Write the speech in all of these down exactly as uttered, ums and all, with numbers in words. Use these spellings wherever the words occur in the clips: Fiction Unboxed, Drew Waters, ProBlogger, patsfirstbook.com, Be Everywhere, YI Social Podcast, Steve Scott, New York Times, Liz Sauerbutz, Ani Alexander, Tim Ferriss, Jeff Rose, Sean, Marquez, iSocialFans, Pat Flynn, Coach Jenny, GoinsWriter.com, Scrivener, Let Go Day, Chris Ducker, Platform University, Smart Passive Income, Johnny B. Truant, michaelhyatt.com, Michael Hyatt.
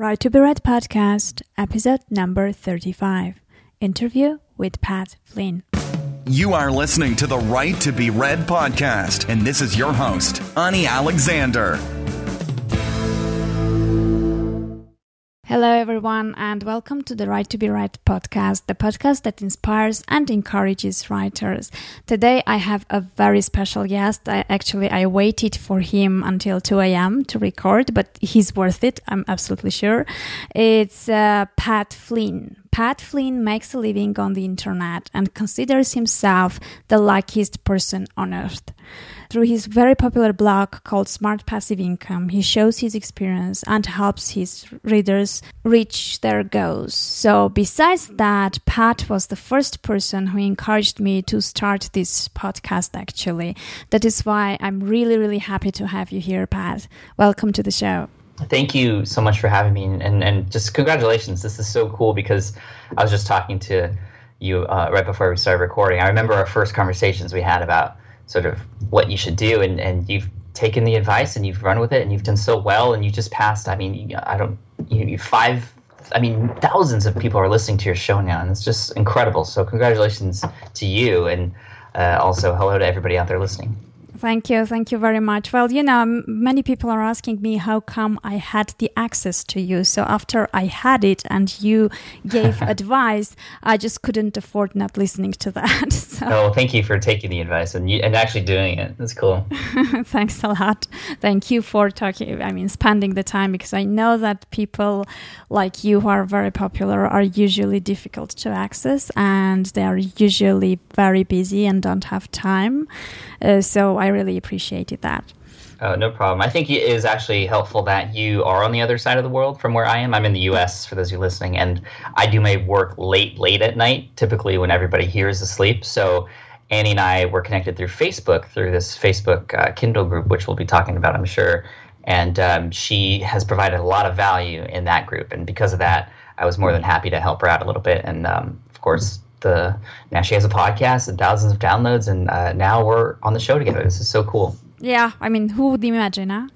Right to Be Read podcast, episode number thirty-five, interview with Pat Flynn. You are listening to the Right to Be Read podcast, and this is your host, Ani Alexander. Hello, everyone, and welcome to the Right to Be Read podcast, the podcast that inspires and encourages writers. Today, I have a very special guest. I, actually, I waited for him until two a.m. to record, but he's worth it. I'm absolutely sure. It's uh, Pat Flynn. Pat Flynn makes a living on the internet and considers himself the luckiest person on earth. Through his very popular blog called Smart Passive Income, he shows his experience and helps his readers reach their goals. So besides that, Pat was the first person who encouraged me to start this podcast, actually. That is why I'm really, really happy to have you here, Pat. Welcome to the show. Thank you so much for having me, and, and, and just congratulations. This is so cool because I was just talking to you uh, right before we started recording. I remember our first conversations we had about sort of what you should do, and, and you've taken the advice and you've run with it and you've done so well, and you just passed, I mean, I don't, you, you five, I mean, thousands of people are listening to your show now, and it's just incredible. So congratulations to you, and uh, also hello to everybody out there listening. Thank you. Thank you very much. Well, you know, many people are asking me how come I had the access to you. So after I had it and you gave advice, I just couldn't afford not listening to that. So. Oh, thank you for taking the advice and you, and actually doing it. That's cool. Thanks a lot. Thank you for talking. I mean, spending the time, because I know that people like you who are very popular are usually difficult to access, and they are usually very busy and don't have time. Uh, so I I really appreciated that. Oh, no problem. I think it is actually helpful that you are on the other side of the world from where I am. I'm in the U S for those of you listening, and I do my work late, late at night, typically when everybody here is asleep. So Annie and I were connected through Facebook, through this Facebook uh, Kindle group, which we'll be talking about, I'm sure. And um, she has provided a lot of value in that group. And because of that, I was more than happy to help her out a little bit. And um, of course, The, now she has a podcast and thousands of downloads, and uh, now we're on the show together. This is so cool. Yeah, I mean, who would imagine, huh?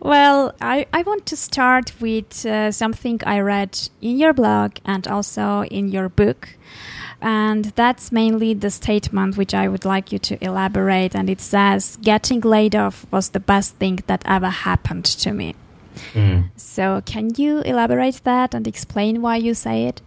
Well, I, I want to start with uh, something I read in your blog and also in your book. And that's mainly the statement which I would like you to elaborate. And it says, "Getting laid off was the best thing that ever happened to me." Mm. So can you elaborate that and explain why you say it?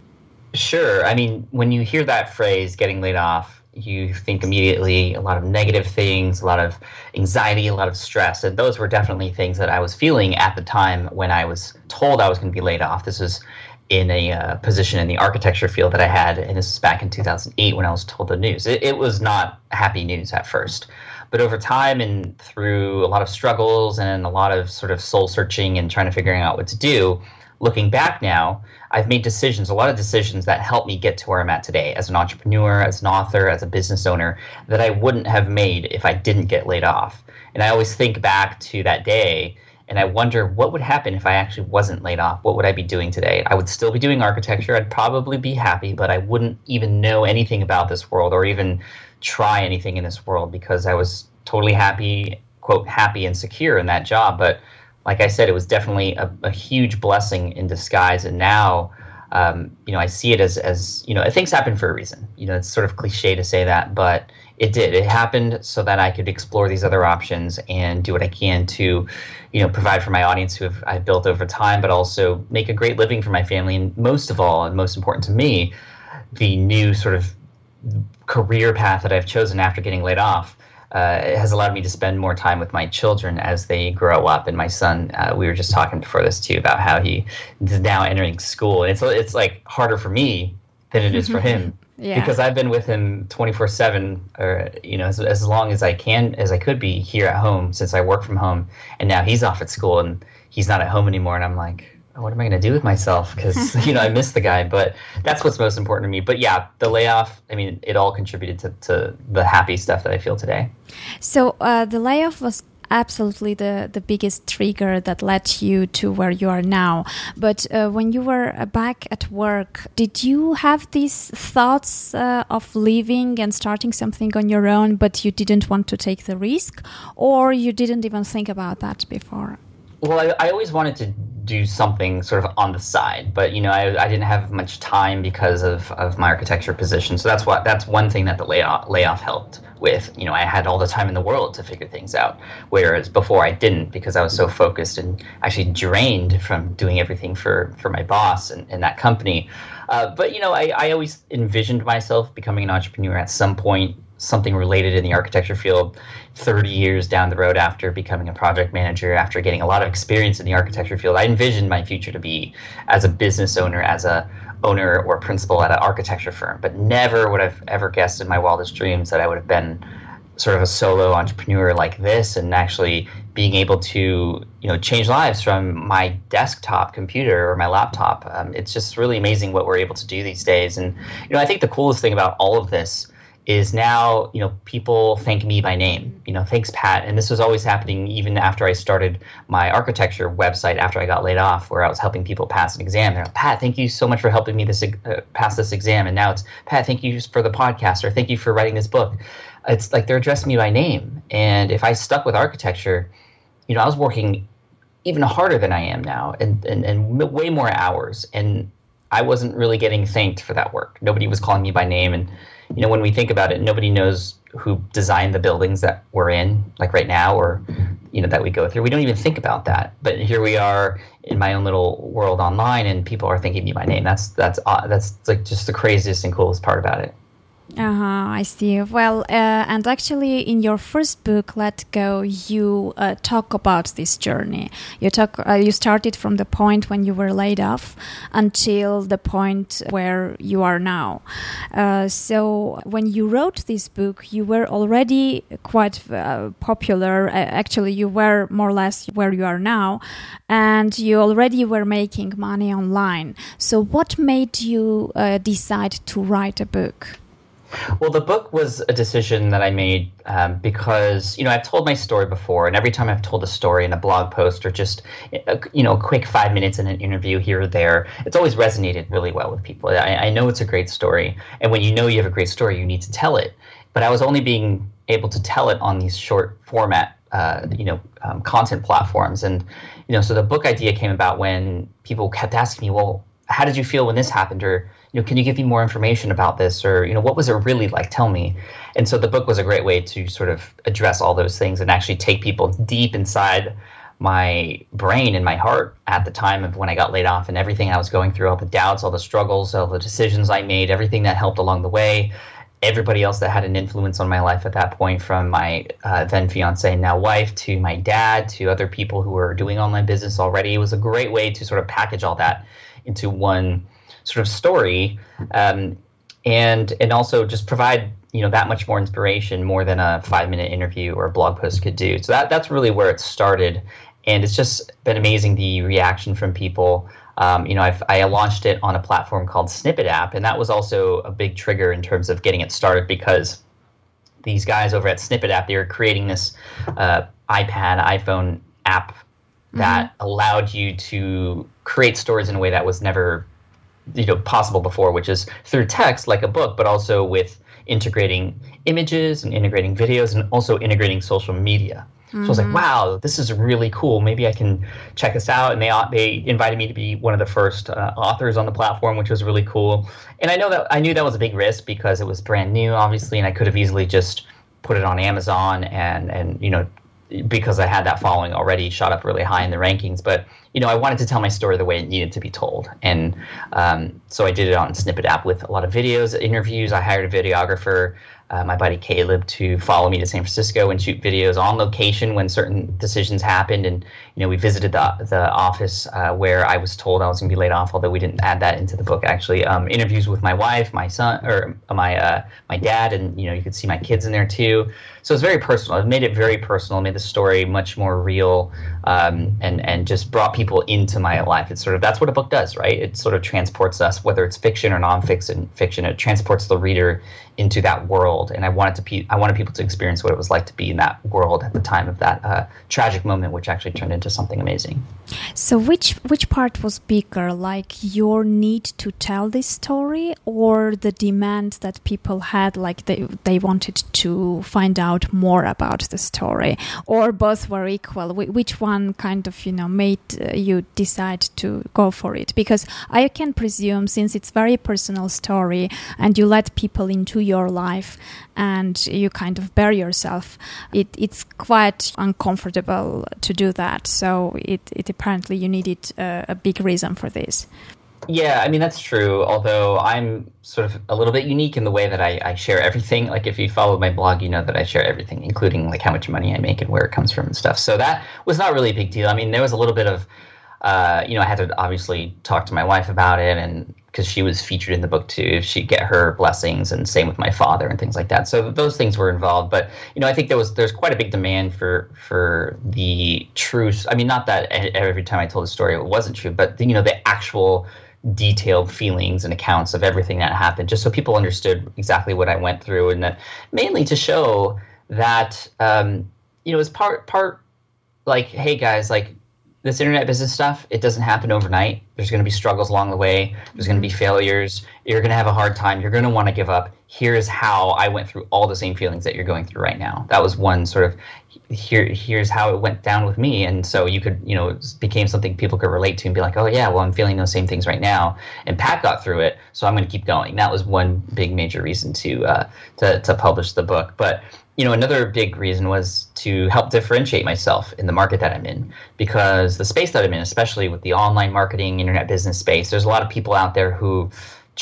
Sure. I mean, when you hear that phrase, getting laid off, you think immediately a lot of negative things, a lot of anxiety, a lot of stress. And those were definitely things that I was feeling at the time when I was told I was going to be laid off. This was in a uh, position in the architecture field that I had. And this was back in two thousand eight when I was told the news. It, it was not happy news at first. But over time, and through a lot of struggles and a lot of sort of soul searching and trying to figuring out what to do, looking back now, I've made decisions, a lot of decisions that helped me get to where I'm at today as an entrepreneur, as an author, as a business owner, that I wouldn't have made if I didn't get laid off. And I always think back to that day, and I wonder what would happen if I actually wasn't laid off. What would I be doing today? I would still be doing architecture. I'd probably be happy, but I wouldn't even know anything about this world or even try anything in this world, because I was totally happy, quote, happy and secure in that job. But like I said, it was definitely a, a huge blessing in disguise. And now, um, you know, I see it as, as, you know, things happen for a reason. You know, it's sort of cliche to say that, but it did. It happened so that I could explore these other options and do what I can to, you know, provide for my audience who have, I've built over time, but also make a great living for my family. And most of all, and most important to me, the new sort of career path that I've chosen after getting laid off Uh, it has allowed me to spend more time with my children as they grow up. And my son, uh, we were just talking before this too about how he is now entering school. And it's it's like harder for me than it is for him. Yeah. Because I've been with him twenty-four seven, or you know, as, as long as I can, as I could be here at home, since I work from home. And now he's off at school and he's not at home anymore. And I'm like, oh, what am I going to do with myself? Because you know, I miss the guy. But that's what's most important to me. But yeah, the layoff, I mean, it all contributed to, to the happy stuff that I feel today. So uh, the layoff was absolutely the, the biggest trigger that led you to where you are now. But uh, when you were back at work, did you have these thoughts uh, of leaving and starting something on your own, but you didn't want to take the risk, or you didn't even think about that before? Well, I, I always wanted to do something sort of on the side. But, you know, I, I didn't have much time because of, of my architecture position. So that's what that's one thing that the layoff, layoff helped with. You know, I had all the time in the world to figure things out, whereas before I didn't, because I was so focused and actually drained from doing everything for, for my boss and, and that company. Uh, but, you know, I, I always envisioned myself becoming an entrepreneur at some point, something related in the architecture field thirty years down the road after becoming a project manager, after getting a lot of experience in the architecture field. I envisioned my future to be as a business owner, as a owner or principal at an architecture firm, but never would I've ever guessed in my wildest dreams that I would have been sort of a solo entrepreneur like this, and actually being able to, you know, change lives from my desktop computer or my laptop. Um, it's just really amazing what we're able to do these days. And, you know, I think the coolest thing about all of this is now, you know, people thank me by name. You know, thanks, Pat. And this was always happening even after I started my architecture website after I got laid off, where I was helping people pass an exam. They're like, Pat, thank you so much for helping me this uh, pass this exam. And now it's, Pat, thank you for the podcast, or thank you for writing this book. It's like they're addressing me by name. And if I stuck with architecture, you know, I was working even harder than I am now, and and, and way more hours. And I wasn't really getting thanked for that work. Nobody was calling me by name. And, you know, when we think about it, nobody knows who designed the buildings that we're in, like right now, or, you know, that we go through. We don't even think about that. But here we are in my own little world online, and people are thanking me by name. That's that's uh, that's like just the craziest and coolest part about it. Uh-huh, I see. Well, uh, and actually in your first book, Let Go, you uh, talk about this journey. You talk, uh, you started from the point when you were laid off until the point where you are now. Uh, so when you wrote this book, you were already quite uh, popular. Uh, actually, you were more or less where you are now, and you already were making money online. So what made you uh, decide to write a book? Well, the book was a decision that I made um, because, you know, I've told my story before, and every time I've told a story in a blog post or just, a, you know, a quick five minutes in an interview here or there, it's always resonated really well with people. I, I know it's a great story. And when you know you have a great story, you need to tell it. But I was only being able to tell it on these short format Uh, you know, um, content platforms. And, you know, so the book idea came about when people kept asking me, well, how did you feel when this happened? Or, you know, can you give me more information about this? Or, you know, what was it really like? Tell me. And so the book was a great way to sort of address all those things and actually take people deep inside my brain and my heart at the time of when I got laid off and everything I was going through, all the doubts, all the struggles, all the decisions I made, everything that helped along the way. Everybody else that had an influence on my life at that point, from my uh, then fiance, now wife, to my dad, to other people who were doing online business already. It was a great way to sort of package all that into one sort of story, um, and and also just provide, you know, that much more inspiration, more than a five minute interview or a blog post could do. So that that's really where it started, and it's just been amazing, the reaction from people. Um, you know, I've, I launched it on a platform called Snippet App, and that was also a big trigger in terms of getting it started, because these guys over at Snippet App, they were creating this uh, iPad, iPhone app that mm-hmm. allowed you to create stories in a way that was never, you know, possible before, which is through text like a book, but also with integrating images and integrating videos and also integrating social media. So I was like, wow, this is really cool. Maybe I can check this out. And they they invited me to be one of the first uh, authors on the platform, which was really cool. And I know that I knew that was a big risk because it was brand new, obviously, and I could have easily just put it on Amazon and, and you know, because I had that following already, shot up really high in the rankings. But, you know, I wanted to tell my story the way it needed to be told. And um, so I did it on Snippet App with a lot of videos, interviews. I hired a videographer, Uh, my buddy Caleb, to follow me to San Francisco and shoot videos on location when certain decisions happened. And, you know, we visited the the office uh, where I was told I was going to be laid off, although we didn't add that into the book, actually. Um, interviews with my wife, my son, or my uh, my dad, and, you know, you could see my kids in there too. So it's very personal. It made it very personal, made the story much more real, um, and, and just brought people into my life. It's sort of, that's what a book does, right? It sort of transports us, whether it's fiction or nonfiction, fiction, it transports the reader into that world world, and I wanted to pe- I wanted people to experience what it was like to be in that world at the time of that uh, tragic moment, which actually turned into something amazing. So which which part was bigger, like your need to tell this story or the demand that people had, like they, they wanted to find out more about the story, or both were equal? Which one kind of, you know, made you decide to go for it? Because I can presume, since it's very personal story and you let people into your life and you kind of bury yourself, it, it's quite uncomfortable to do that. So it, it apparently you needed a, a big reason for this. Yeah, I mean, that's true, although I'm sort of a little bit unique in the way that I, I share everything. Like, if you follow my blog, you know that I share everything, including, like, how much money I make and where it comes from and stuff. So that was not really a big deal. I mean, there was a little bit of, uh, you know, I had to obviously talk to my wife about it, and because she was featured in the book, too, she'd get her blessings, and same with my father and things like that. So those things were involved. But, you know, I think there was there's quite a big demand for for the truth. I mean, not that every time I told a story it wasn't true, but, you know, the actual detailed feelings and accounts of everything that happened, just so people understood exactly what I went through, and that mainly to show that um, you know, it's part part like, hey guys, like this internet business stuff, it doesn't happen overnight. There's going to be struggles along the way. There's going to be failures. You're going to have a hard time. You're going to want to give up. Here's how I went through all the same feelings that you're going through right now. That was one sort of here. Here's how it went down with me, and so you could, you know, it became something people could relate to and be like, oh yeah, well, I'm feeling those same things right now, and Pat got through it, so I'm going to keep going. That was one big major reason to uh, to to publish the book, but. You know, another big reason was to help differentiate myself in the market that I'm in, because the space that I'm in, especially with the online marketing, internet business space, there's a lot of people out there who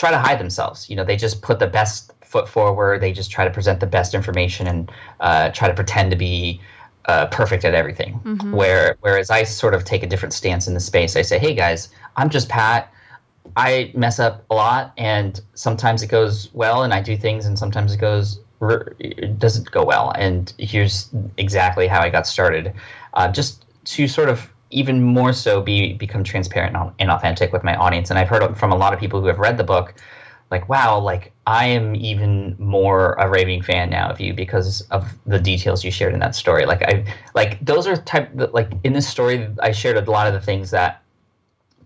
try to hide themselves. You know, they just put the best foot forward. They just try to present the best information and uh, try to pretend to be uh, perfect at everything. Mm-hmm. Where, whereas I sort of take a different stance in the space. I say, hey, guys, I'm just Pat. I mess up a lot, and sometimes it goes well and I do things, and sometimes it goes It doesn't go well, and here's exactly how I got started, uh, just to sort of even more so be become transparent and authentic with my audience. And I've heard from a lot of people who have read the book, like, wow, like I am even more a raving fan now of you because of the details you shared in that story. Like I like those are type like in this story I shared a lot of the things that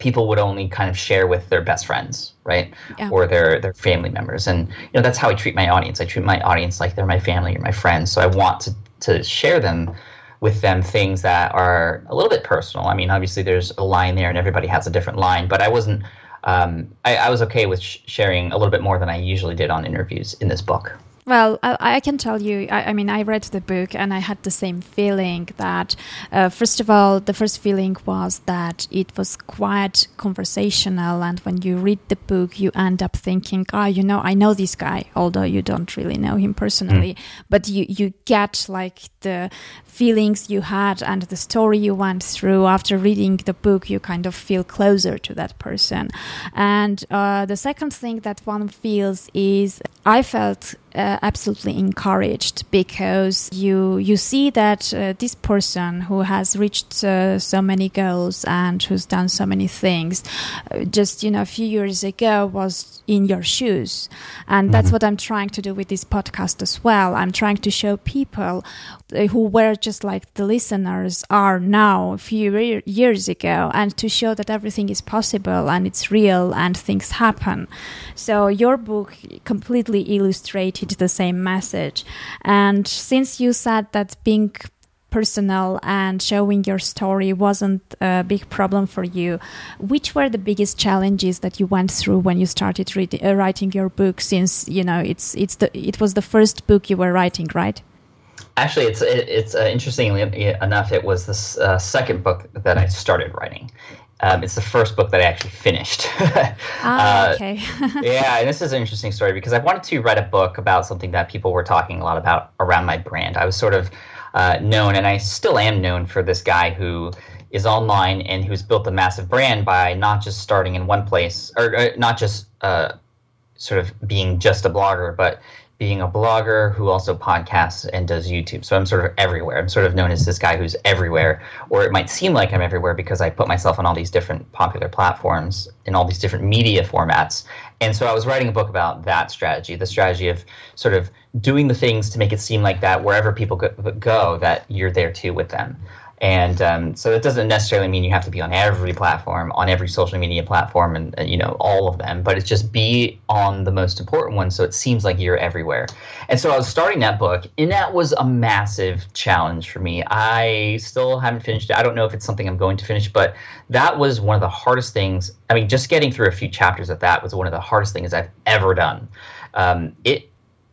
people would only kind of share with their best friends, right? Yeah. Or their, their family members. And, you know, that's how I treat my audience. I treat my audience like they're my family or my friends. So I want to, to share them with them things that are a little bit personal. I mean, obviously there's a line there and everybody has a different line, but I wasn't, um, I, I was okay with sh- sharing a little bit more than I usually did on interviews in this book. Well, I, I can tell you, I, I mean, I read the book and I had the same feeling that, uh, first of all, the first feeling was that it was quite conversational. And when you read the book, you end up thinking, oh, you know, I know this guy, although you don't really know him personally. Mm. But you, you get like the feelings you had and the story you went through. After reading the book, you kind of feel closer to that person. And uh, the second thing that one feels is I felt Uh, absolutely encouraged, because you you see that uh, this person who has reached uh, so many goals and who's done so many things uh, just, you know, a few years ago was in your shoes. And that's what I'm trying to do with this podcast as well. I'm trying to show people who were just like the listeners are now a few re- years ago, and to show that everything is possible and it's real and things happen. So your book completely illustrated the same message. And since you said that being personal and showing your story wasn't a big problem for you, which were the biggest challenges that you went through when you started reading, uh, writing your book, since, you know, it's it's the it was the first book you were writing, right? Actually, it's it's uh, interestingly enough, it was the uh, second book that I started writing. Um, it's the first book that I actually finished. Ah, okay. uh, yeah, and this is an interesting story because I wanted to write a book about something that people were talking a lot about around my brand. I was sort of uh, known, and I still am known, for this guy who is online and who's built a massive brand by not just starting in one place, or, or not just uh, sort of being just a blogger, but being a blogger who also podcasts and does YouTube. So I'm sort of everywhere. I'm sort of known as this guy who's everywhere, or it might seem like I'm everywhere because I put myself on all these different popular platforms in all these different media formats. And so I was writing a book about that strategy, the strategy of sort of doing the things to make it seem like that wherever people go, that you're there too with them. And um, so it doesn't necessarily mean you have to be on every platform, on every social media platform, and, and you know, all of them. But it's just be on the most important one, so it seems like you're everywhere. And so I was starting that book, and that was a massive challenge for me. I still haven't finished it. I don't know if it's something I'm going to finish, but that was one of the hardest things. I mean, just getting through a few chapters of that was one of the hardest things I've ever done. Um, it.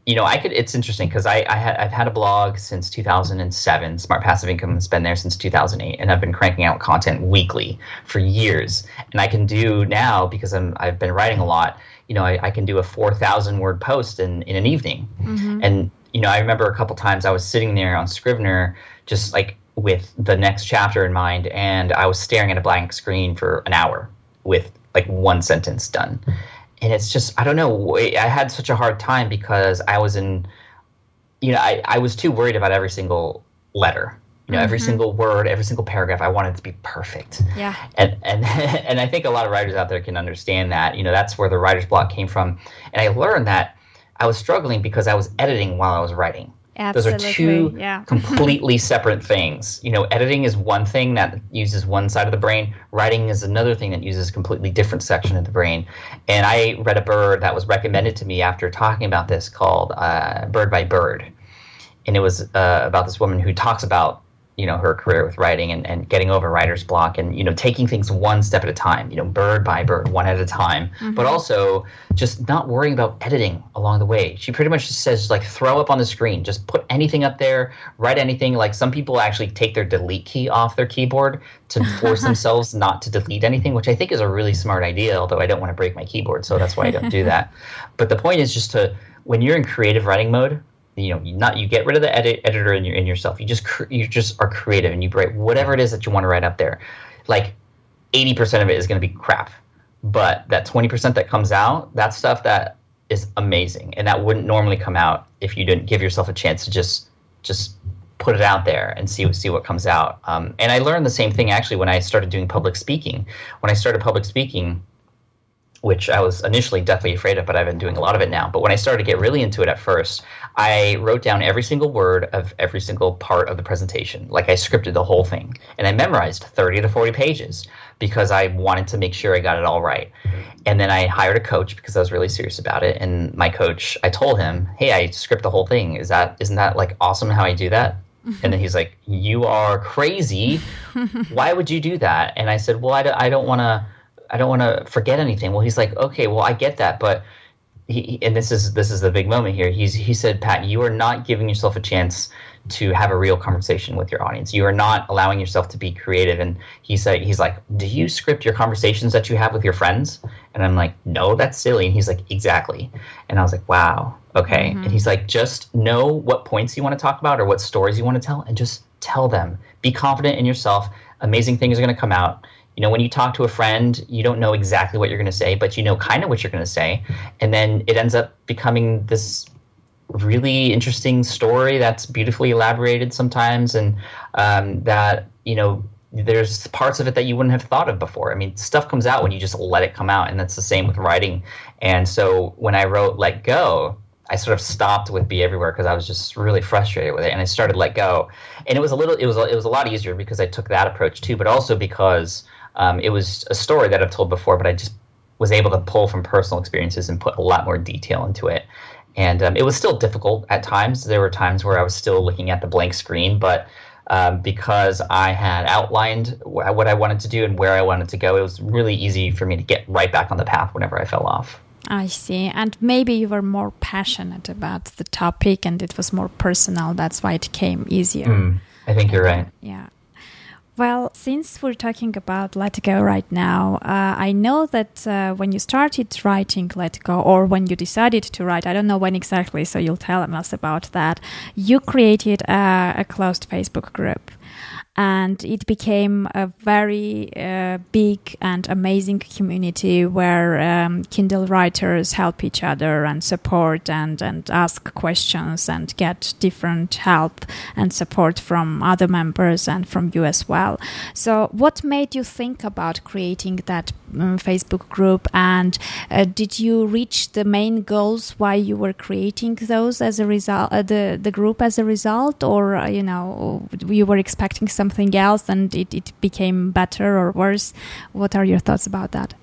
You know, I could. It's interesting because I, I ha, I've had a blog since two thousand seven. Smart Passive Income has been there since two thousand eight, and I've been cranking out content weekly for years. And I can do now because I'm I've been writing a lot. You know, I, I can do a four thousand word post in, in an evening. Mm-hmm. And you know, I remember a couple times I was sitting there on Scrivener, just like with the next chapter in mind, and I was staring at a blank screen for an hour with like one sentence done. Mm-hmm. And it's just, I don't know, I had such a hard time because I was in, you know, I, I was too worried about every single letter, you know, mm-hmm. every single word, every single paragraph. I wanted it to be perfect. Yeah. And, and, and I think a lot of writers out there can understand that, you know, that's where the writer's block came from. And I learned that I was struggling because I was editing while I was writing. Absolutely. Those are two yeah. completely separate things. You know, editing is one thing that uses one side of the brain. Writing is another thing that uses a completely different section of the brain. And I read a bird that was recommended to me after talking about this called uh, Bird by Bird. And it was uh, about this woman who talks about, you know, her career with writing and, and getting over writer's block and, you know, taking things one step at a time, you know, bird by bird, one at a time, mm-hmm. but also just not worrying about editing along the way. She pretty much just says, like, throw up on the screen, just put anything up there, write anything. Like, some people actually take their delete key off their keyboard to force themselves not to delete anything, which I think is a really smart idea, although I don't want to break my keyboard, so that's why I don't do that. But the point is just to, when you're in creative writing mode, you know, you not you get rid of the edit, editor in your in yourself. You just cr- you just are creative and you write whatever it is that you want to write up there. Like eighty percent of it is going to be crap, but that twenty percent that comes out, that's stuff that is amazing, and that wouldn't normally come out if you didn't give yourself a chance to just just put it out there and see see what comes out. Um, and I learned the same thing actually when I started doing public speaking. When I started public speaking, which I was initially deathly afraid of, but I've been doing a lot of it now. But when I started to get really into it at first, I wrote down every single word of every single part of the presentation. Like, I scripted the whole thing. And I memorized thirty to forty pages because I wanted to make sure I got it all right. And then I hired a coach because I was really serious about it. And my coach, I told him, hey, I script the whole thing. Is that, isn't that like awesome how I do that? And then he's like, you are crazy. Why would you do that? And I said, well, I, do, I don't want to. I don't want to forget anything. Well, he's like, okay, well, I get that, but he, and this is this is the big moment here. He's he said, Pat, you are not giving yourself a chance to have a real conversation with your audience. You are not allowing yourself to be creative. And he said, he's like, do you script your conversations that you have with your friends? And I'm like, no, that's silly. And he's like, exactly. And I was like, wow, okay. Mm-hmm. And he's like, just know what points you want to talk about or what stories you want to tell, and just tell them. Be confident in yourself. Amazing things are going to come out. You know, when you talk to a friend, you don't know exactly what you're going to say, but you know kind of what you're going to say. And then it ends up becoming this really interesting story that's beautifully elaborated sometimes. And um, that, you know, there's parts of it that you wouldn't have thought of before. I mean, stuff comes out when you just let it come out. And that's the same with writing. And so when I wrote Let Go, I sort of stopped with Be Everywhere because I was just really frustrated with it, and I started Let Go. And it was a little, it was, it was a lot easier because I took that approach too, but also because um, it was a story that I've told before, but I just was able to pull from personal experiences and put a lot more detail into it. And um, it was still difficult at times. There were times where I was still looking at the blank screen, but um, because I had outlined what I wanted to do and where I wanted to go, it was really easy for me to get right back on the path whenever I fell off. I see. And maybe you were more passionate about the topic and it was more personal. That's why it came easier. Mm, I think you're right. Yeah. Well, since we're talking about Let Go right now, uh, I know that uh, when you started writing Let Go, or when you decided to write, I don't know when exactly, so you'll tell us about that, you created a, a closed Facebook group. And it became a very uh, big and amazing community where um, Kindle writers help each other and support and, and ask questions and get different help and support from other members and from you as well. So what made you think about creating that um, Facebook group? And uh, did you reach the main goals why you were creating those as a result, uh, the, the group as a result? Or, uh, you know, you were expecting some something else and it, it became better or worse? What are your thoughts about that?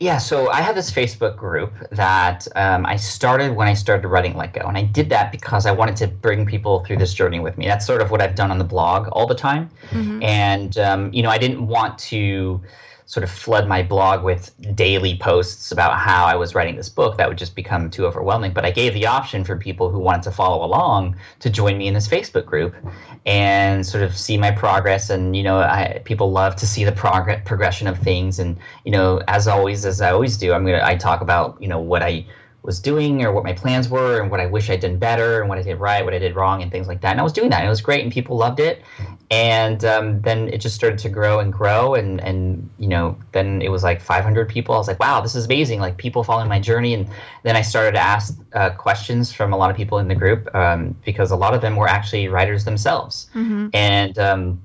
Yeah, so I have this Facebook group that um, I started when I started writing Let Go. And I did that because I wanted to bring people through this journey with me. That's sort of what I've done on the blog all the time. Mm-hmm. And, um, you know, I didn't want to sort of flood my blog with daily posts about how I was writing this book. That would just become too overwhelming. But I gave the option for people who wanted to follow along to join me in this Facebook group and sort of see my progress. And, you know, I, people love to see the prog- progression of things. And, you know, as always, as I always do, I'm gonna, I talk about, you know, what I was doing or what my plans were and what I wish I'd done better and what I did right, what I did wrong and things like that. And I was doing that and it was great and people loved it. And um, then it just started to grow and grow. And, and, you know, then it was like five hundred people. I was like, wow, this is amazing. Like people following my journey. And then I started to ask uh, questions from a lot of people in the group um, because a lot of them were actually writers themselves. Mm-hmm. And um,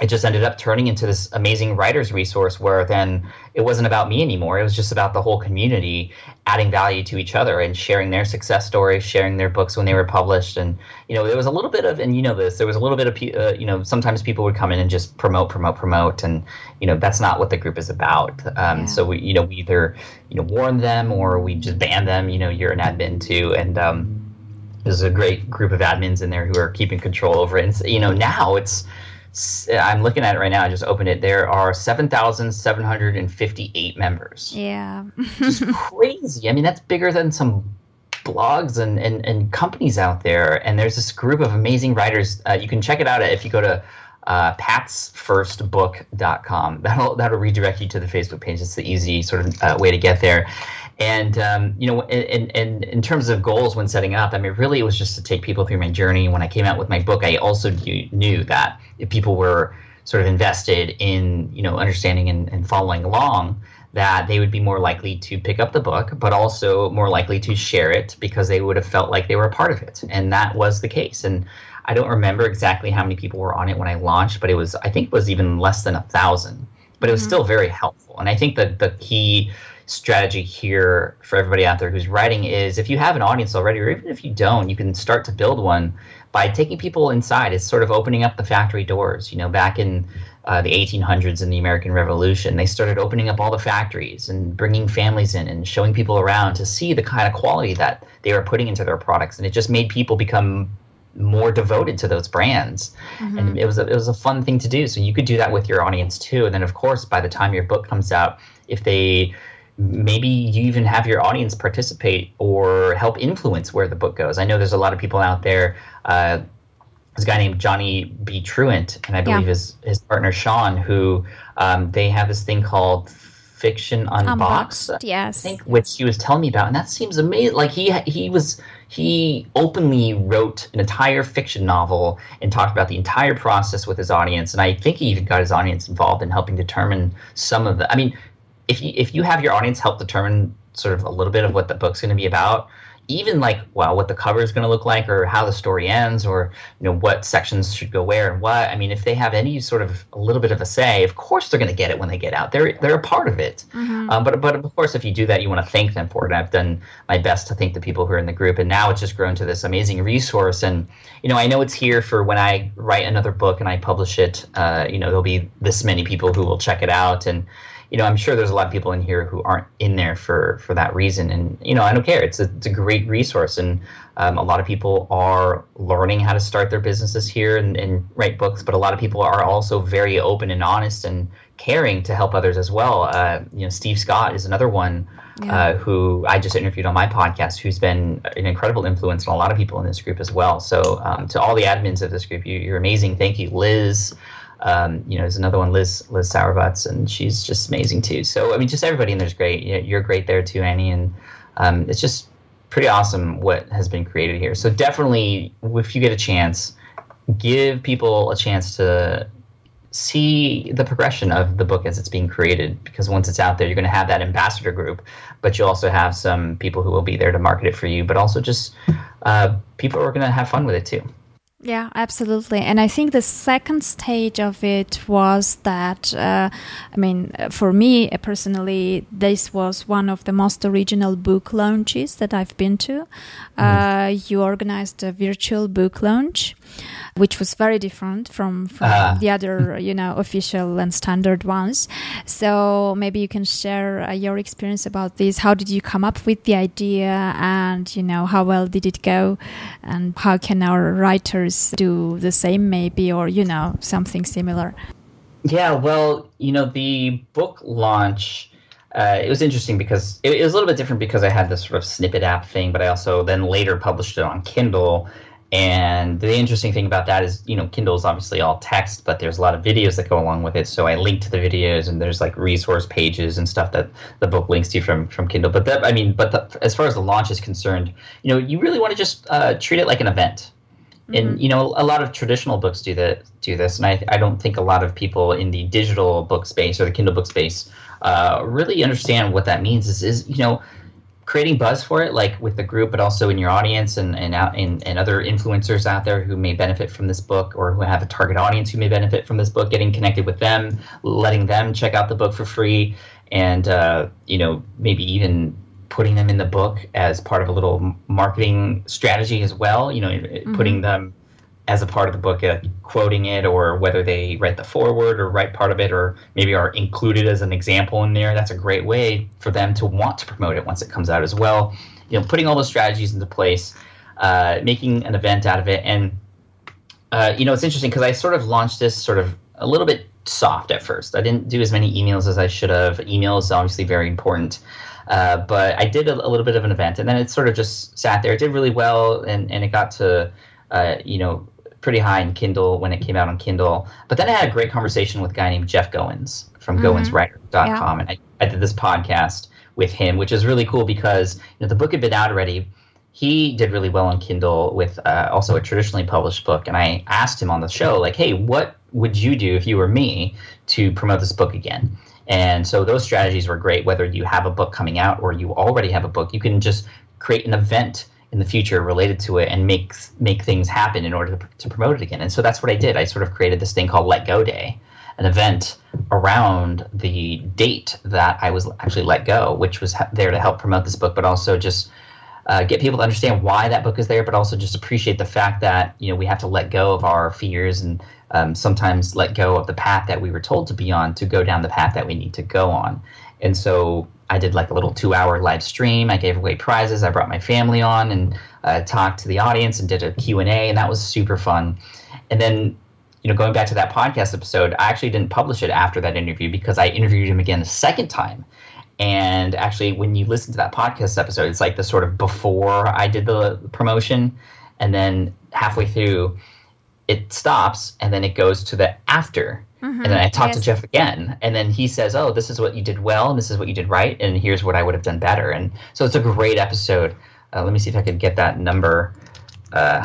it just ended up turning into this amazing writer's resource where then it wasn't about me anymore. It was just about the whole community adding value to each other and sharing their success stories, sharing their books when they were published. And, you know, there was a little bit of, and you know this, there was a little bit of, uh, you know, sometimes people would come in and just promote, promote, promote. And, you know, that's not what the group is about. Um, yeah. So, we, you know, we either, you know, warn them or we just ban them, you know, you're an admin too. And um, there's a great group of admins in there who are keeping control over it. And, so, you know, now it's, I'm looking at it right now. I just opened it. There are seven thousand seven hundred fifty-eight members. Yeah. Just crazy. I mean, that's bigger than some blogs and, and, and companies out there. And there's this group of amazing writers. Uh, you can check it out if you go to uh, pats first book dot com. That'll, that'll redirect you to the Facebook page. It's the easy sort of uh, way to get there. And, um, you know, in, in, in terms of goals when setting up, I mean, really it was just to take people through my journey. When I came out with my book, I also knew, knew that if people were sort of invested in, you know, understanding and, and following along, that they would be more likely to pick up the book, but also more likely to share it because they would have felt like they were a part of it. And that was the case. And I don't remember exactly how many people were on it when I launched, but it was, I think it was even less than a thousand, but it was mm-hmm. still very helpful. And I think that the key strategy here for everybody out there who's writing is if you have an audience already, or even if you don't, you can start to build one by taking people inside. It's sort of opening up the factory doors. You know, back in uh, the eighteen hundreds in the American Revolution, they started opening up all the factories and bringing families in and showing people around to see the kind of quality that they were putting into their products. And it just made people become more devoted to those brands. Mm-hmm. And it was a, it was a fun thing to do. So you could do that with your audience too. And then, of course, by the time your book comes out, if they maybe you even have your audience participate or help influence where the book goes. I know there's a lot of people out there. Uh, there's a guy named Johnny B. Truant, and I believe yeah. his, his partner, Sean, who um, they have this thing called Fiction Unboxed, Unboxed yes. I think, which he was telling me about. And that seems amazing. Like he he was he openly wrote an entire fiction novel and talked about the entire process with his audience. And I think he even got his audience involved in helping determine some of the – I mean – If you if you have your audience help determine sort of a little bit of what the book's going to be about, even like, well, what the cover is going to look like or how the story ends or, you know, what sections should go where and what. I mean, if they have any sort of a little bit of a say, of course they're going to get it when they get out. They're they're a part of it. Mm-hmm. Um, but, but of course, if you do that, you want to thank them for it. And I've done my best to thank the people who are in the group. And now it's just grown to this amazing resource. And, you know, I know it's here for when I write another book and I publish it, uh, you know, there'll be this many people who will check it out. And, you know, I'm sure there's a lot of people in here who aren't in there for, for that reason. And, you know, I don't care. It's a, it's a great resource. And um, a lot of people are learning how to start their businesses here and, and write books. But a lot of people are also very open and honest and caring to help others as well. Uh, you know, Steve Scott is another one yeah. uh, who I just interviewed on my podcast, who's been an incredible influence on a lot of people in this group as well. So um, to all the admins of this group, you, you're amazing. Thank you, Liz. Um, you know, there's another one, Liz Liz Sauerbutz, and she's just amazing too. So, I mean, just everybody in there's great. You're great there too, Annie, and um, it's just pretty awesome what has been created here. So definitely, if you get a chance, give people a chance to see the progression of the book as it's being created, because once it's out there, you're going to have that ambassador group, but you'll also have some people who will be there to market it for you, but also just uh, people who are going to have fun with it too. Yeah, absolutely. And I think the second stage of it was that, uh, I mean, for me personally, this was one of the most original book launches that I've been to. Uh, you organized a virtual book launch, which was very different from, from uh. the other, you know, official and standard ones. So maybe you can share uh, your experience about this. How did you come up with the idea, and, you know, how well did it go, and how can our writers do the same maybe, or, you know, something similar? Yeah, well, you know, the book launch, uh, it was interesting because it, it was a little bit different because I had this sort of Snippet app thing, but I also then later published it on Kindle. And the interesting thing about that is, you know, Kindle is obviously all text, but there's a lot of videos that go along with it. So I linked to the videos, and there's like resource pages and stuff that the book links to from, from Kindle. But that, I mean, but the, as far as the launch is concerned, you know, you really want to just uh, treat it like an event. And, you know, a lot of traditional books do that, do this, and I, I don't think a lot of people in the digital book space or the Kindle book space uh, really understand what that means. Is, is, you know, creating buzz for it, like with the group, but also in your audience and and, out, and and other influencers out there who may benefit from this book, or who have a target audience who may benefit from this book, getting connected with them, letting them check out the book for free, and, uh, you know, maybe even putting them in the book as part of a little marketing strategy as well, you know, mm-hmm. putting them as a part of the book, uh, quoting it, or whether they write the foreword or write part of it, or maybe are included as an example in there. That's a great way for them to want to promote it once it comes out as well. You know, putting all those strategies into place, uh, making an event out of it. And, uh, you know, it's interesting because I sort of launched this sort of a little bit soft at first. I didn't do as many emails as I should have. Emails are obviously very important. Uh, but I did a, a little bit of an event, and then it sort of just sat there. It did really well, and, and it got to, uh, you know, pretty high in Kindle when it came out on Kindle. But then I had a great conversation with a guy named Jeff Goins from mm-hmm. Goins Writer dot com, yeah. and I, I did this podcast with him, which is really cool because, you know, the book had been out already. He did really well on Kindle with uh, also a traditionally published book, and I asked him on the show, like, hey, what would you do if you were me to promote this book again? And so those strategies were great. Whether you have a book coming out or you already have a book, you can just create an event in the future related to it and make make things happen in order to, to promote it again. And so that's what I did. I sort of created this thing called Let Go Day, an event around the date that I was actually let go, which was there to help promote this book, but also just uh, get people to understand why that book is there, but also just appreciate the fact that, you know, we have to let go of our fears and Um, sometimes let go of the path that we were told to be on to go down the path that we need to go on. And so I did like a little two-hour live stream. I gave away prizes. I brought my family on and uh, talked to the audience and did a Q and A, and that was super fun. And then, you know, going back to that podcast episode, I actually didn't publish it after that interview because I interviewed him again the second time. And actually, when you listen to that podcast episode, it's like the sort of before I did the promotion, and then halfway through it stops, and then it goes to the after. Mm-hmm. And then I talk yes. to Jeff again, and then he says, oh, this is what you did well, and this is what you did right, and here's what I would have done better. And so it's a great episode. Uh, let me see if I could get that number, uh,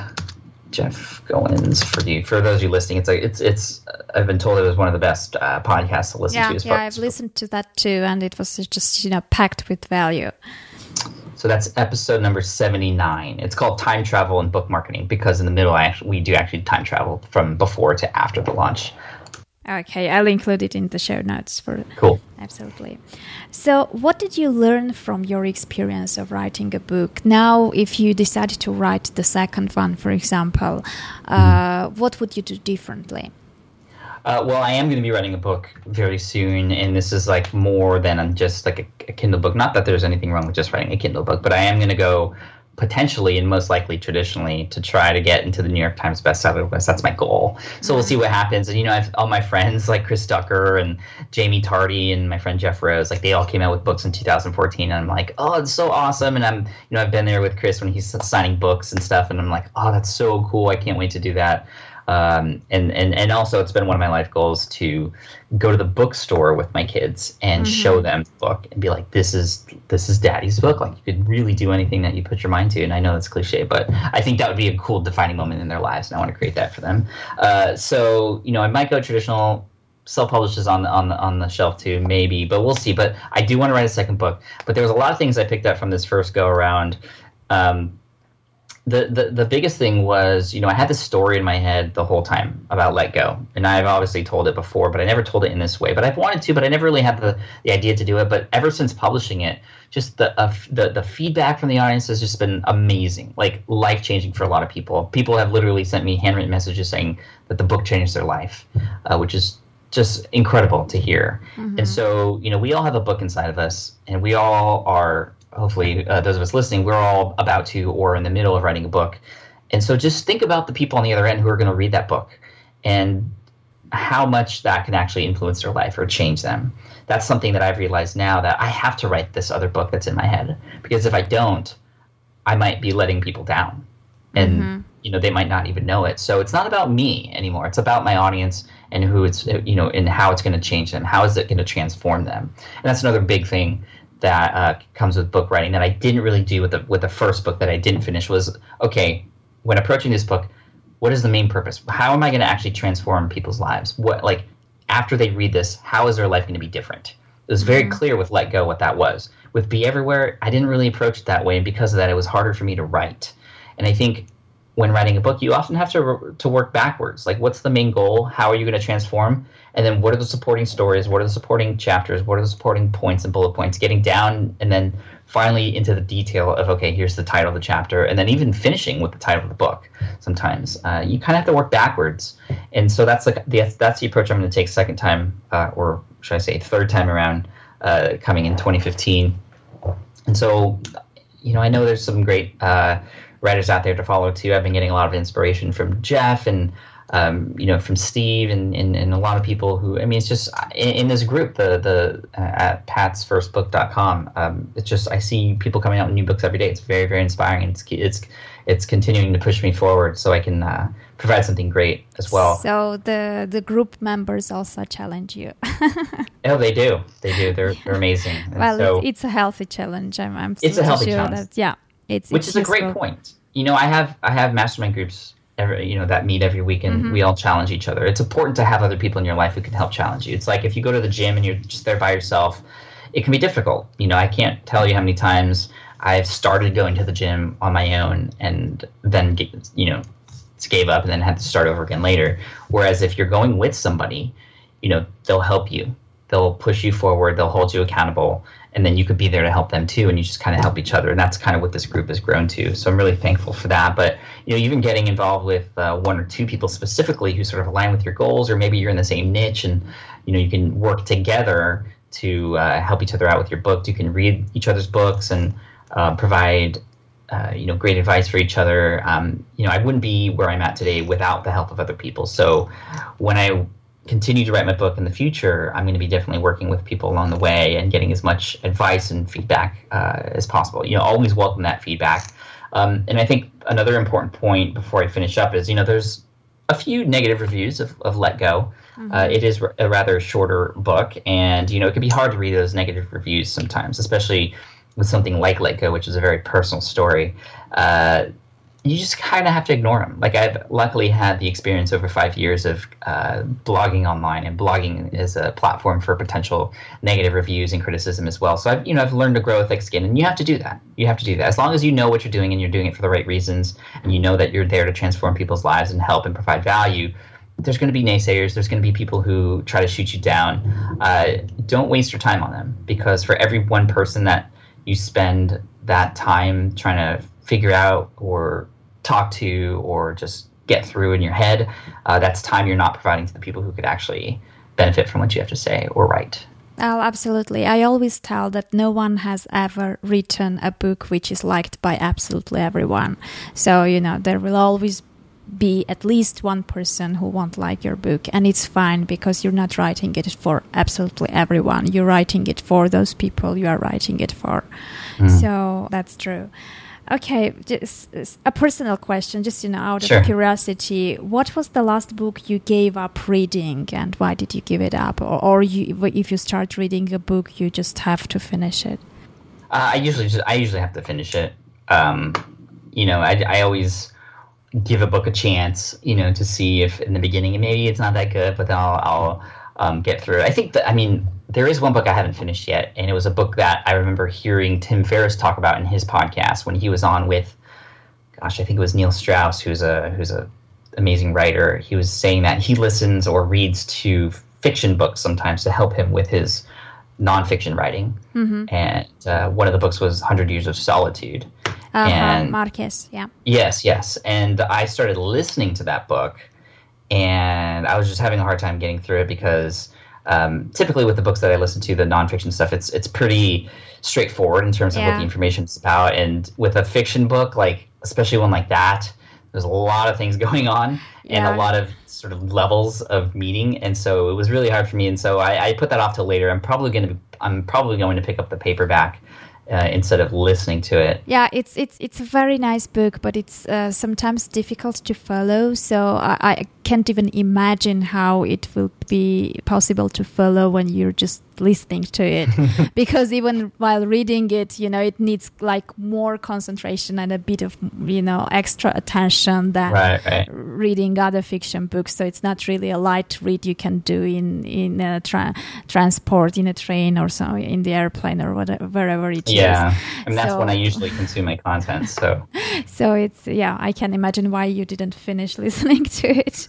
Jeff Goins, for you. For those of you listening, it's like it's it's. I've been told it was one of the best uh, podcasts to listen yeah, to. As yeah, I've listened to that too, and it was just, you know, packed with value. So that's episode number seventy-nine. It's called Time Travel and Book Marketing because in the middle, I actually, we do actually time travel from before to after the launch. Okay, I'll include it in the show notes for cool. Absolutely. So what did you learn from your experience of writing a book? Now, if you decided to write the second one, for example, uh, mm-hmm. what would you do differently? Uh, well, I am going to be writing a book very soon, and this is like more than just like a, a Kindle book. Not that there's anything wrong with just writing a Kindle book, but I am going to go potentially and most likely traditionally to try to get into the New York Times bestseller list. That's my goal. So we'll see what happens. And, you know, I've, all my friends like Chris Ducker and Jamie Tardy and my friend Jeff Rose, like they all came out with books in two thousand fourteen. And I'm like, oh, it's so awesome. And I'm, you know, I've been there with Chris when he's signing books and stuff. And I'm like, oh, that's so cool. I can't wait to do that. Um, and, and, and also it's been one of my life goals to go to the bookstore with my kids and mm-hmm. show them the book and be like, this is, this is daddy's book. Like you could really do anything that you put your mind to. And I know that's cliche, but I think that would be a cool defining moment in their lives. And I want to create that for them. Uh, so, you know, I might go traditional self-published is on the, on the, on the shelf too, maybe, but we'll see. But I do want to write a second book. But there was a lot of things I picked up from this first go around. Um, the, the the biggest thing was, you know, I had this story in my head the whole time about Let Go, and I've obviously told it before, but I never told it in this way. But I've wanted to, but I never really had the, the idea to do it. But ever since publishing it, just the uh, the the feedback from the audience has just been amazing, like life changing for a lot of people. People have literally sent me handwritten messages saying that the book changed their life, uh, which is just incredible to hear. Mm-hmm. And so, you know, we all have a book inside of us, and we all are, hopefully, uh, those of us listening, we're all about to or in the middle of writing a book. And so just think about the people on the other end who are going to read that book and how much that can actually influence their life or change them. That's something that I've realized now, that I have to write this other book that's in my head, because if I don't, I might be letting people down, and mm-hmm. you know, they might not even know it. So it's not about me anymore. It's about my audience and who it's, you know, and how it's going to change them. How is it going to transform them? And that's another big thing that uh, comes with book writing that I didn't really do with the with the first book that I didn't finish was, okay, when approaching this book, what is the main purpose? How am I going to actually transform people's lives? What, like, after they read this, how is their life going to be different? It was very mm-hmm. clear with Let Go what that was. With Be Everywhere, I didn't really approach it that way, and because of that, it was harder for me to write. And I think when writing a book, you often have to to work backwards. Like, what's the main goal? How are you going to transform? And then what are the supporting stories? What are the supporting chapters? What are the supporting points and bullet points? Getting down and then finally into the detail of, okay, here's the title of the chapter, and then even finishing with the title of the book. Sometimes uh, you kind of have to work backwards. And so that's like the, that's the approach I'm going to take second time, uh, or should I say third time around, uh, coming in twenty fifteen. And so, you know, I know there's some great uh, writers out there to follow too. I've been getting a lot of inspiration from Jeff and Um, you know, from Steve and, and, and a lot of people who, I mean, it's just in, in this group, the the uh, at pats first book dot com. Um, it's just, I see people coming out with new books every day. It's very, very inspiring, and it's it's it's continuing to push me forward so I can uh, provide something great as well. So the the group members also challenge you. Oh, they do, they do. They're they're amazing. And well, so, it's, it's a healthy challenge. I'm, I'm it's a healthy sure challenge. That, yeah, it's which it's is useful. A great point. You know, I have I have mastermind groups. Every, you know, that meet every week, and mm-hmm. we all challenge each other. It's important to have other people in your life who can help challenge you. It's like if you go to the gym and you're just there by yourself, it can be difficult. You know, I can't tell you how many times I've started going to the gym on my own and then, you know, gave up and then had to start over again later. Whereas if you're going with somebody, you know, they'll help you. They'll push you forward. They'll hold you accountable. And then you could be there to help them too, and you just kind of help each other. And that's kind of what this group has grown to. So I'm really thankful for that. But, you know, even getting involved with uh, one or two people specifically who sort of align with your goals, or maybe you're in the same niche and, you know, you can work together to uh, help each other out with your book. You can read each other's books and uh, provide, uh, you know, great advice for each other. Um, you know, I wouldn't be where I'm at today without the help of other people. So when I continue to write my book in the future, I'm going to be definitely working with people along the way and getting as much advice and feedback uh, as possible. You know, always welcome that feedback. Um, and I think another important point before I finish up is, you know, there's a few negative reviews of, of Let Go. Mm-hmm. Uh, it is a rather shorter book, and, you know, it can be hard to read those negative reviews sometimes, especially with something like Let Go, which is a very personal story. Uh, you just kind of have to ignore them. Like, I've luckily had the experience over five years of uh, blogging online, and blogging is a platform for potential negative reviews and criticism as well. So I've, you know, I've learned to grow a thick skin, and you have to do that. You have to do that. As long as you know what you're doing and you're doing it for the right reasons, and you know that you're there to transform people's lives and help and provide value, there's going to be naysayers. There's going to be people who try to shoot you down. Uh, don't waste your time on them, because for every one person that you spend that time trying to figure out or talk to or just get through in your head, uh, that's time you're not providing to the people who could actually benefit from what you have to say or write. Oh, absolutely. I always tell that no one has ever written a book which is liked by absolutely everyone. So, you know, there will always be at least one person who won't like your book, and it's fine, because you're not writing it for absolutely everyone. You're writing it for those people you are writing it for. Mm. So that's true. Okay, just a personal question, just, you know, out of sure. curiosity. What was the last book you gave up reading, and why did you give it up? Or, or you, if you start reading a book, you just have to finish it? Uh, I usually just, I usually have to finish it. Um, you know, I, I always give a book a chance, you know, to see if in the beginning, maybe it's not that good, but then I'll, I'll um, get through. I think that, I mean, there is one book I haven't finished yet, and it was a book that I remember hearing Tim Ferriss talk about in his podcast when he was on with, gosh, I think it was Neil Strauss, who's a who's a amazing writer. He was saying that he listens or reads to fiction books sometimes to help him with his nonfiction writing. Mm-hmm. And uh, one of the books was one hundred years of Solitude. Uh-huh. And Marquez, yeah. Yes, yes. And I started listening to that book, and I was just having a hard time getting through it because um, typically with the books that I listen to, the nonfiction stuff, it's it's pretty straightforward in terms of yeah. what the information is about. And with a fiction book, like especially one like that, there's a lot of things going on yeah. and a lot of sort of levels of meaning, and so it was really hard for me. And so I, I put that off till later. I'm probably going to I'm probably going to pick up the paperback uh, instead of listening to it. Yeah, it's it's it's a very nice book, but it's uh, sometimes difficult to follow. So I, I can't even imagine how it will be possible to follow when you're just listening to it, because even while reading it, you know, it needs like more concentration and a bit of, you know, extra attention than right, right. reading other fiction books. So it's not really a light read you can do in in a tra- transport in a train or so in the airplane or whatever, wherever it yeah. is. Yeah, and that's so, when I usually consume my content. So, so it's yeah, I can imagine why you didn't finish listening to it.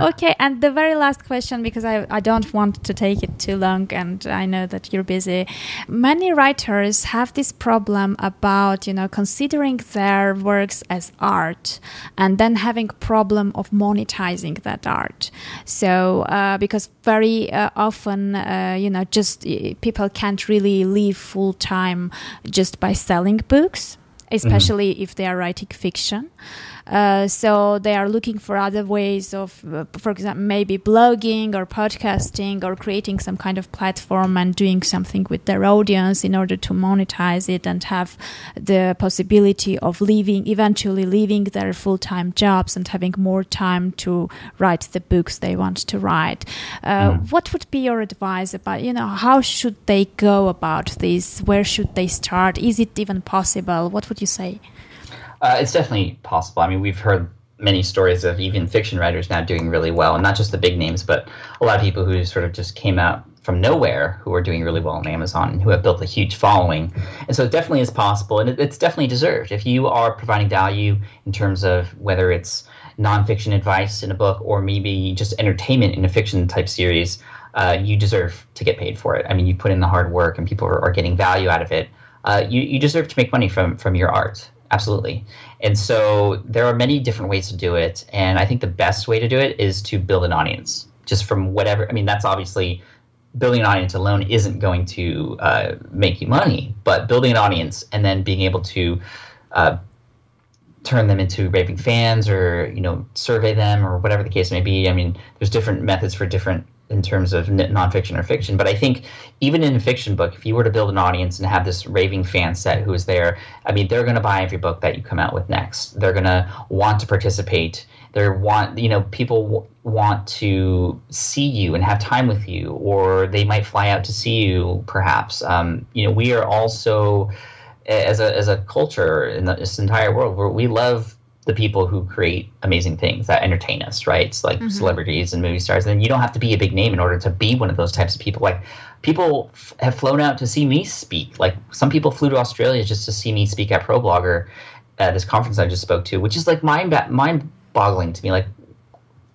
Okay, and the very last question, because I I don't want to take it too long. And I know that you're busy. Many writers have this problem about, you know, considering their works as art and then having problem of monetizing that art. So uh, because very uh, often, uh, you know, just uh, people can't really live full time just by selling books, especially mm-hmm. if they are writing fiction. Uh, so they are looking for other ways of, uh, for example, maybe blogging or podcasting or creating some kind of platform and doing something with their audience in order to monetize it and have the possibility of leaving, eventually leaving their full-time jobs and having more time to write the books they want to write. Uh, mm. What would be your advice about, you know, how should they go about this? Where should they start? Is it even possible? What would you say? Uh, it's definitely possible. I mean, we've heard many stories of even fiction writers now doing really well, and not just the big names, but a lot of people who sort of just came out from nowhere who are doing really well on Amazon and who have built a huge following. And so it definitely is possible, and it, it's definitely deserved. If you are providing value in terms of whether it's nonfiction advice in a book or maybe just entertainment in a fiction-type series, uh, you deserve to get paid for it. I mean, you put in the hard work, and people are, are getting value out of it. Uh, you, you deserve to make money from, from your art. Absolutely. And so there are many different ways to do it. And I think the best way to do it is to build an audience just from whatever. I mean, that's obviously building an audience alone isn't going to uh, make you money, but building an audience and then being able to uh, turn them into raving fans or, you know, survey them or whatever the case may be. I mean, there's different methods for different in terms of nonfiction or fiction. But I think even in a fiction book, if you were to build an audience and have this raving fan set who is there, I mean, they're going to buy every book that you come out with next. They're going to want to participate. They want, you know, people w- want to see you and have time with you, or they might fly out to see you perhaps. Um, you know, we are also, as a as a culture in the, this entire world, where we love the people who create amazing things that entertain us, right? It's like mm-hmm. celebrities and movie stars. And you don't have to be a big name in order to be one of those types of people. Like people f- have flown out to see me speak. Like some people flew to Australia just to see me speak at ProBlogger, uh, this conference I just spoke to, which is like mind ba- mind boggling to me. Like,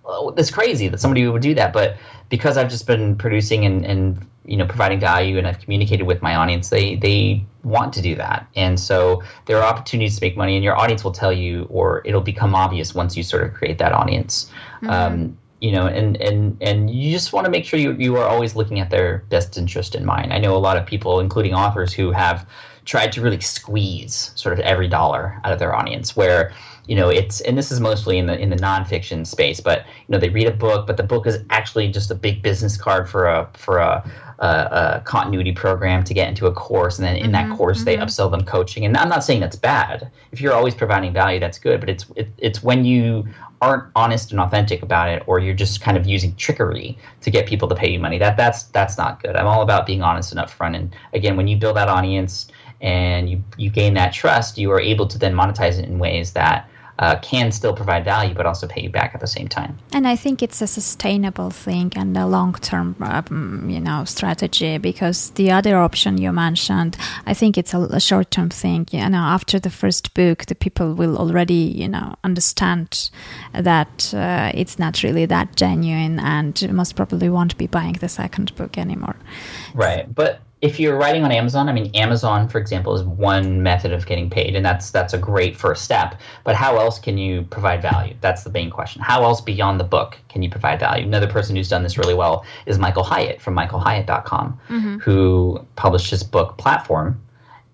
oh, it's crazy that somebody would do that. But because I've just been producing and, and you know, providing value, and I've communicated with my audience, they they want to do that. And so there are opportunities to make money, and your audience will tell you, or it'll become obvious once you sort of create that audience. Mm-hmm. Um, you know, and, and, and you just want to make sure you, you are always looking at their best interest in mind. I know a lot of people, including authors, who have tried to really squeeze sort of every dollar out of their audience, where you know, it's, and this is mostly in the in the nonfiction space, but you know, they read a book, but the book is actually just a big business card for a for a, a, a continuity program to get into a course, and then in mm-hmm, that course mm-hmm. they upsell them coaching. And I'm not saying that's bad. If you're always providing value, that's good. But it's it, it's when you aren't honest and authentic about it, or you're just kind of using trickery to get people to pay you money, that that's that's not good. I'm all about being honest and upfront. And again, when you build that audience and you you gain that trust, you are able to then monetize it in ways that uh, can still provide value, but also pay you back at the same time. And I think it's a sustainable thing and a long-term, um, you know, strategy, because the other option you mentioned, I think it's a, a short-term thing. You know, after the first book, the people will already, you know, understand that uh, it's not really that genuine and most probably won't be buying the second book anymore. Right. But if you're writing on Amazon, I mean, Amazon, for example, is one method of getting paid, and that's that's a great first step. But how else can you provide value? That's the main question. How else beyond the book can you provide value? Another person who's done this really well is Michael Hyatt from michael hyatt dot com, mm-hmm. who published his book Platform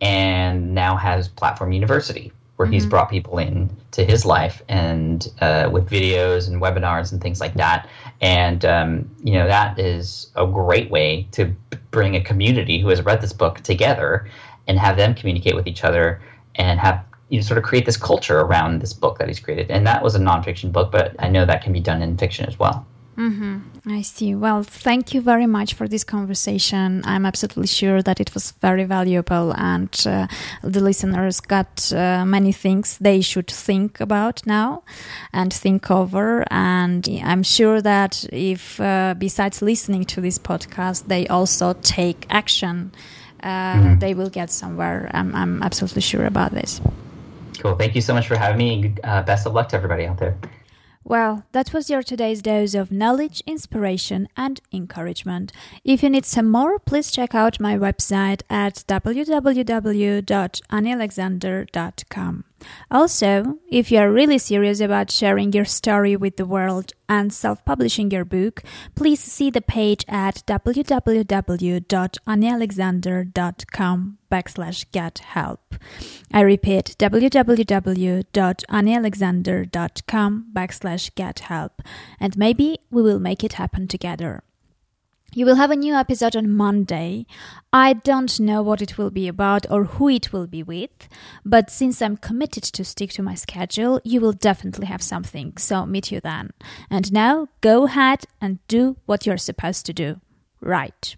and now has Platform University, where mm-hmm. he's brought people in to his life and uh, with videos and webinars and things like that. And, um, you know, that is a great way to bring a community who has read this book together and have them communicate with each other and have, you know, sort of create this culture around this book that he's created. And that was a nonfiction book, but I know that can be done in fiction as well. Mm-hmm. I see. Well, thank you very much for this conversation. I'm absolutely sure that it was very valuable, and uh, the listeners got uh, many things they should think about now and think over. And I'm sure that if, uh, besides listening to this podcast, they also take action, uh, mm-hmm. they will get somewhere. I'm, I'm absolutely sure about this. Cool. Thank you so much for having me. Uh, best of luck to everybody out there. Well, that was your today's dose of knowledge, inspiration, and encouragement. If you need some more, please check out my website at w w w dot ani alexander dot com. Also, if you are really serious about sharing your story with the world and self-publishing your book, please see the page at w w w dot ani alexander dot com backslash get help. I repeat, w w w dot ani alexander dot com backslash get help, and maybe we will make it happen together. You will have a new episode on Monday. I don't know what it will be about or who it will be with, but since I'm committed to stick to my schedule, you will definitely have something, so meet you then. And now, go ahead and do what you're supposed to do. Right.